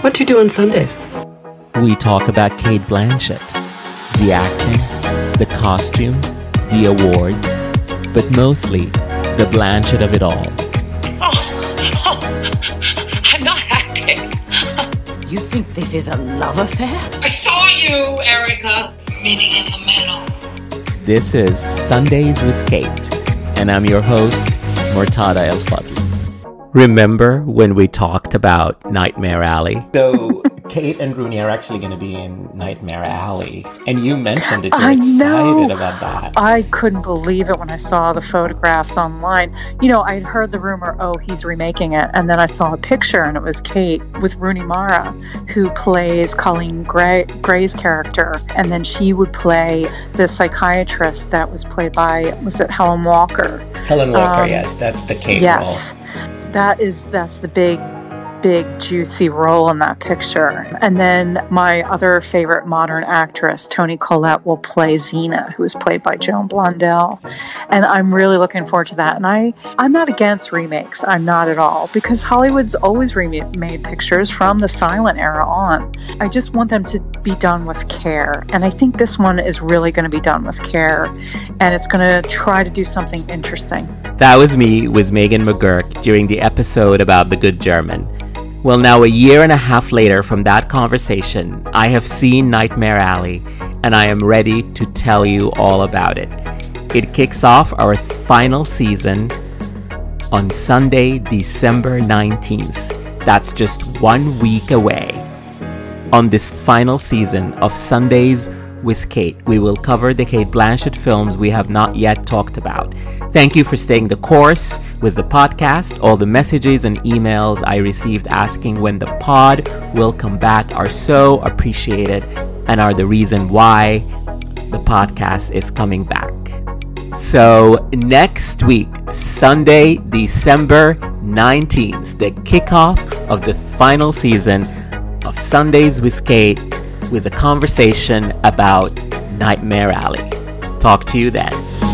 What do you do on Sundays? We talk about Cate Blanchett. The acting, the costumes, the awards, but mostly the Blanchett of it all. Oh, I'm not acting. You think this is a love affair? I saw you, Erica. Meeting in the middle. This is Sundays with Cate, and I'm your host, Murtada Elfadl. Remember when we talked about Nightmare Alley? So Cate and Rooney are actually going to be in Nightmare Alley, and you mentioned that you're excited about that. I couldn't believe it when I saw the photographs online. You know, I had heard the rumor, oh, he's remaking it, and then I saw a picture, and it was Cate with Rooney Mara, who plays Colleen Gray's character, and then she would play the psychiatrist that was played by, was it Helen Walker? Helen Walker, yes, that's the Cate role. Yes, that's the big juicy role in that picture. And then my other favorite modern actress, Toni Collette, will play Xena, who is played by Joan Blondell. And I'm really looking forward to that. And I'm not against remakes. I'm not at all, because Hollywood's always remade pictures from the silent era on. I just want them to be done with care. And I think this one is really going to be done with care. And it's going to try to do something interesting. That was me with Megan McGurk during the episode about The Good German. Well, now a year and a half later from that conversation, I have seen Nightmare Alley, and I am ready to tell you all about it. It kicks off our final season on Sunday, December 19th. That's just 1 week away. On this final season of Sundays with Cate, we will cover the Cate Blanchett films we have not yet talked about. Thank you for staying the course with the podcast. All the messages and emails I received asking when the pod will come back are so appreciated and are the reason why the podcast is coming back. So next week, Sunday, December 19th, the kickoff of the final season of Sundays with Cate, with a conversation about Nightmare Alley. Talk to you then.